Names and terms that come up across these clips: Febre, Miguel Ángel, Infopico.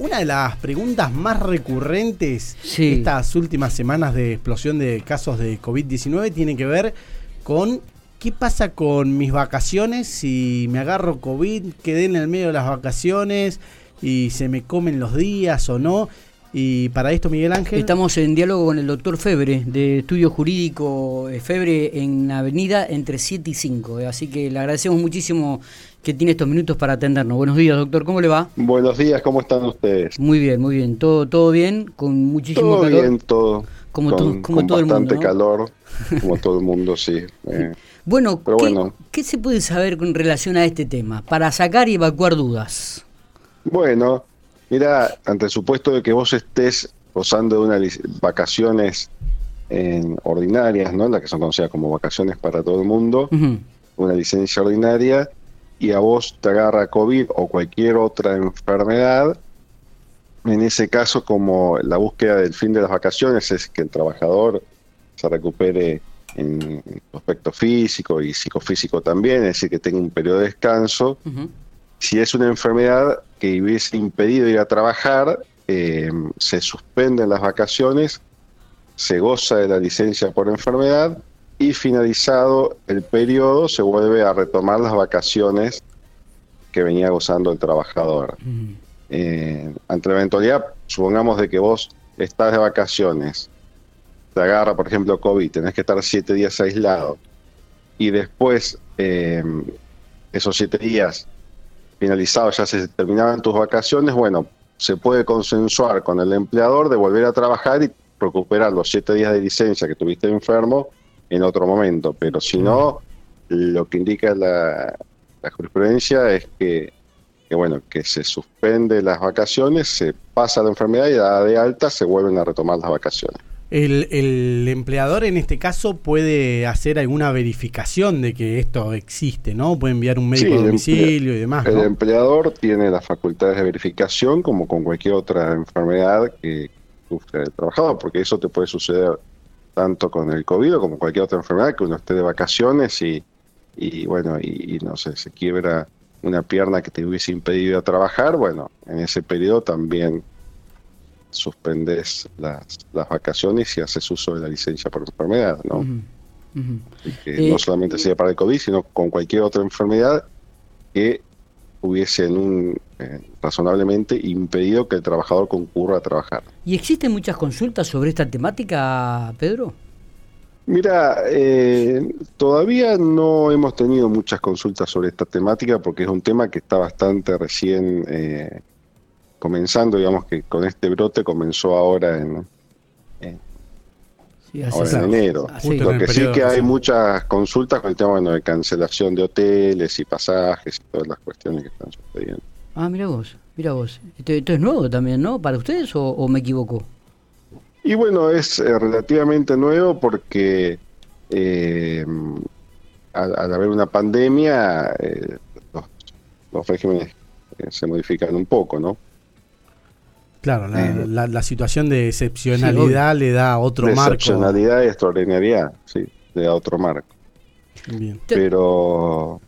una de las preguntas más recurrentes estas últimas semanas de explosión de casos de COVID-19 tiene que ver con qué pasa con mis vacaciones, si me agarro COVID, quedé en el medio de las vacaciones y se me comen los días o no. Y para esto, Miguel Ángel, estamos en diálogo con el doctor Febre, de Estudio Jurídico Febre, en Avenida entre 7 y 5. Así que le agradecemos muchísimo que tiene estos minutos para atendernos. Buenos días, doctor, ¿cómo le va? Buenos días, ¿cómo están ustedes? Muy bien, todo bien, con muchísimo todo calor. Bien, todo bien, como todo el mundo, ¿no? Calor, como todo el mundo, sí. Bueno, ¿qué se puede saber con relación a este tema? Para sacar y evacuar dudas. Bueno, mira, ante el supuesto de que vos estés gozando de unas vacaciones ordinarias, ¿no? Las que son conocidas como vacaciones para todo el mundo, uh-huh, una licencia ordinaria, y a vos te agarra COVID o cualquier otra enfermedad, en ese caso, como la búsqueda del fin de las vacaciones es que el trabajador se recupere en aspecto físico y psicofísico también, es decir, que tenga un periodo de descanso. Uh-huh. Si es una enfermedad que hubiese impedido ir a trabajar, se suspenden las vacaciones, se goza de la licencia por enfermedad y finalizado el periodo se vuelve a retomar las vacaciones que venía gozando el trabajador. Uh-huh. Ante la eventualidad, supongamos de que vos estás de vacaciones, te agarra, por ejemplo, COVID, tenés que estar 7 días aislado y después esos 7 días finalizados ya se terminaban tus vacaciones, bueno, se puede consensuar con el empleador de volver a trabajar y recuperar los 7 días de licencia que tuviste enfermo en otro momento, pero si no, lo que indica la jurisprudencia es que bueno, que se suspende las vacaciones, se pasa la enfermedad y la de alta se vuelven a retomar las vacaciones. El empleador en este caso puede hacer alguna verificación de que esto existe, ¿no? Puede enviar un médico a domicilio y demás, ¿no? El empleador tiene las facultades de verificación como con cualquier otra enfermedad que sufre el trabajador, porque eso te puede suceder tanto con el COVID como cualquier otra enfermedad, que uno esté de vacaciones y no sé, se quiebra una pierna que te hubiese impedido trabajar, bueno, en ese periodo también suspendés las vacaciones y haces uso de la licencia por enfermedad, ¿no? Uh-huh. Uh-huh. Así que no solamente sea para el COVID, sino con cualquier otra enfermedad que hubiese razonablemente impedido que el trabajador concurra a trabajar. ¿Y existen muchas consultas sobre esta temática, Pedro? Mira, todavía no hemos tenido muchas consultas sobre esta temática porque es un tema que está bastante recién comenzando, digamos que con este brote comenzó ahora en enero. Lo que sí que hay muchas consultas con el tema de cancelación de hoteles y pasajes y todas las cuestiones que están sucediendo. Ah, mira vos. Esto es nuevo también, ¿no? ¿Para ustedes o me equivoco? Y bueno, es relativamente nuevo porque al haber una pandemia los regímenes se modifican un poco, ¿no? Claro, la situación de excepcionalidad le da otro marco. Excepcionalidad y extraordinariedad, sí, le da otro marco. Bien. Pero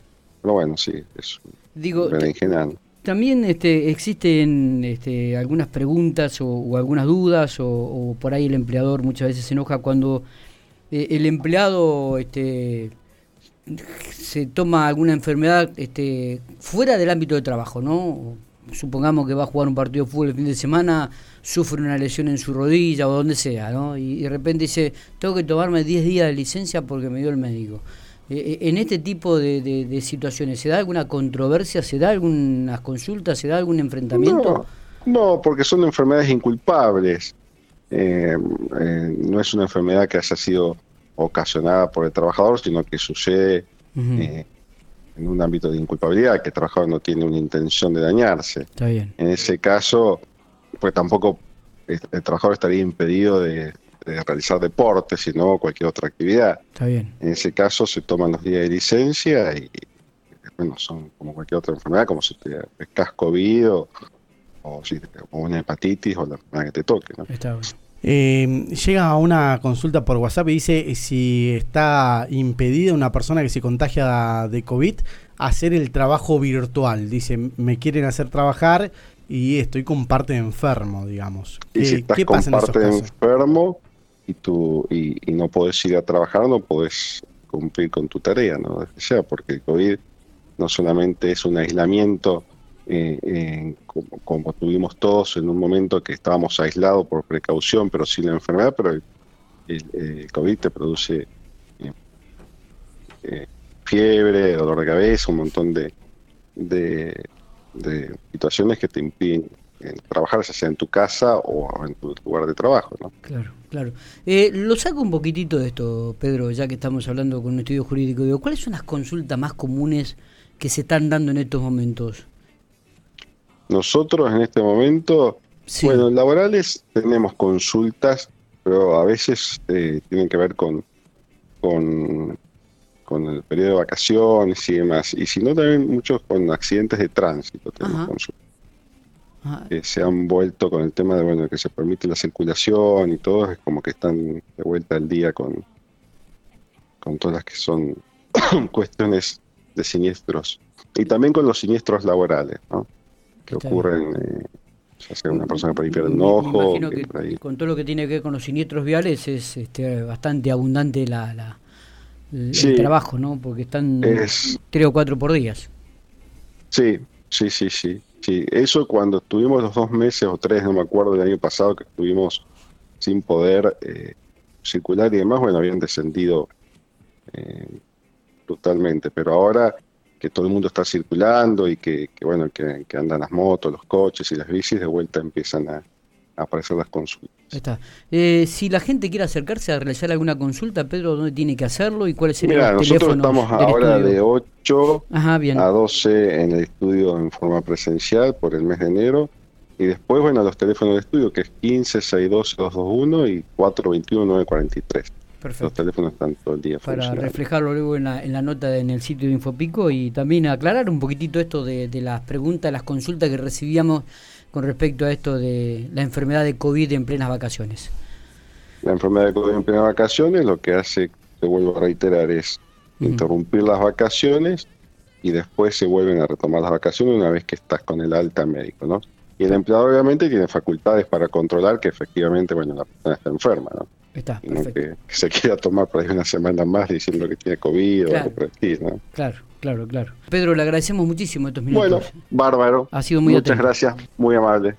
bueno, sí, es berenjenal. También existen algunas preguntas o algunas dudas o por ahí el empleador muchas veces se enoja cuando el empleado se toma alguna enfermedad fuera del ámbito de trabajo, ¿no? Supongamos que va a jugar un partido de fútbol el fin de semana, sufre una lesión en su rodilla o donde sea, ¿no? Y de repente dice, tengo que tomarme 10 días de licencia porque me dio el médico. En este tipo de situaciones, ¿se da alguna controversia? ¿Se da algunas consultas? ¿Se da algún enfrentamiento? No, porque son enfermedades inculpables. No es una enfermedad que haya sido ocasionada por el trabajador, sino que sucede uh-huh, en un ámbito de inculpabilidad, que el trabajador no tiene una intención de dañarse. Está bien. En ese caso, pues tampoco el trabajador estaría impedido de realizar deporte, sino cualquier otra actividad. Está bien. En ese caso se toman los días de licencia y bueno, son como cualquier otra enfermedad, como si te pescas COVID o si una hepatitis o la enfermedad que te toque, ¿no? Está bien. Llega a una consulta por WhatsApp y dice si está impedida una persona que se contagia de COVID hacer el trabajo virtual. Dice, me quieren hacer trabajar y estoy con parte de enfermo, digamos. ¿Y si estás con parte de enfermo y no podés ir a trabajar, no podés cumplir con tu tarea, ¿no? O sea, porque el COVID no solamente es un aislamiento como tuvimos todos en un momento que estábamos aislados por precaución, pero sin la enfermedad, pero el COVID te produce fiebre, dolor de cabeza, un montón de situaciones que te impiden trabajar, ya sea en tu casa o en tu lugar de trabajo, ¿no? Claro, claro. Lo saco un poquitito de esto, Pedro, ya que estamos hablando con un estudio jurídico. Digo, ¿cuáles son las consultas más comunes que se están dando en estos momentos? Nosotros en este momento, sí. Bueno, en laborales tenemos consultas, pero a veces tienen que ver con el periodo de vacaciones y demás. Y si no, también muchos con accidentes de tránsito tenemos consultas. Que se han vuelto con el tema de bueno que se permite la circulación y todo, es como que están de vuelta al día con todas las que son cuestiones de siniestros. Y también con los siniestros laborales, ¿no? Que ocurren, ya sea una persona que puede perder un ojo. Me que por ahí. Con todo lo que tiene que ver con los siniestros viales es bastante abundante el trabajo, ¿no? Porque están 3 o 4 por días. Sí. Eso cuando estuvimos los 2 meses o 3, no me acuerdo, del año pasado, que estuvimos sin poder circular y demás, bueno, habían descendido totalmente. Pero ahora que todo el mundo está circulando y que andan las motos, los coches y las bicis, de vuelta empiezan a aparecer las consultas. Está. Si la gente quiere acercarse a realizar alguna consulta, Pedro, ¿dónde tiene que hacerlo y cuáles serían los teléfonos? Mira, nosotros estamos ahora de 8 a 12 en el estudio en forma presencial por el mes de enero. Y después, bueno, los teléfonos de estudio, que es 15-612-221 y 421-943. Perfecto. Los teléfonos están todo el día para reflejarlo luego en la nota en el sitio de Infopico, y también aclarar un poquitito esto de las preguntas, las consultas que recibíamos con respecto a esto de la enfermedad de COVID en plenas vacaciones. La enfermedad de COVID en plenas vacaciones lo que hace, te vuelvo a reiterar, es interrumpir las vacaciones y después se vuelven a retomar las vacaciones una vez que estás con el alta médico, ¿no? Y el empleador obviamente tiene facultades para controlar que efectivamente, bueno, la persona está enferma, ¿no? Está, perfecto. Que se quiera tomar por ahí una semana más diciendo que tiene COVID, claro, o algo por aquí, ¿no? Claro. Pedro, le agradecemos muchísimo estos minutos. Bueno, bárbaro. Ha sido muy atento. Muchas gracias, muy amable.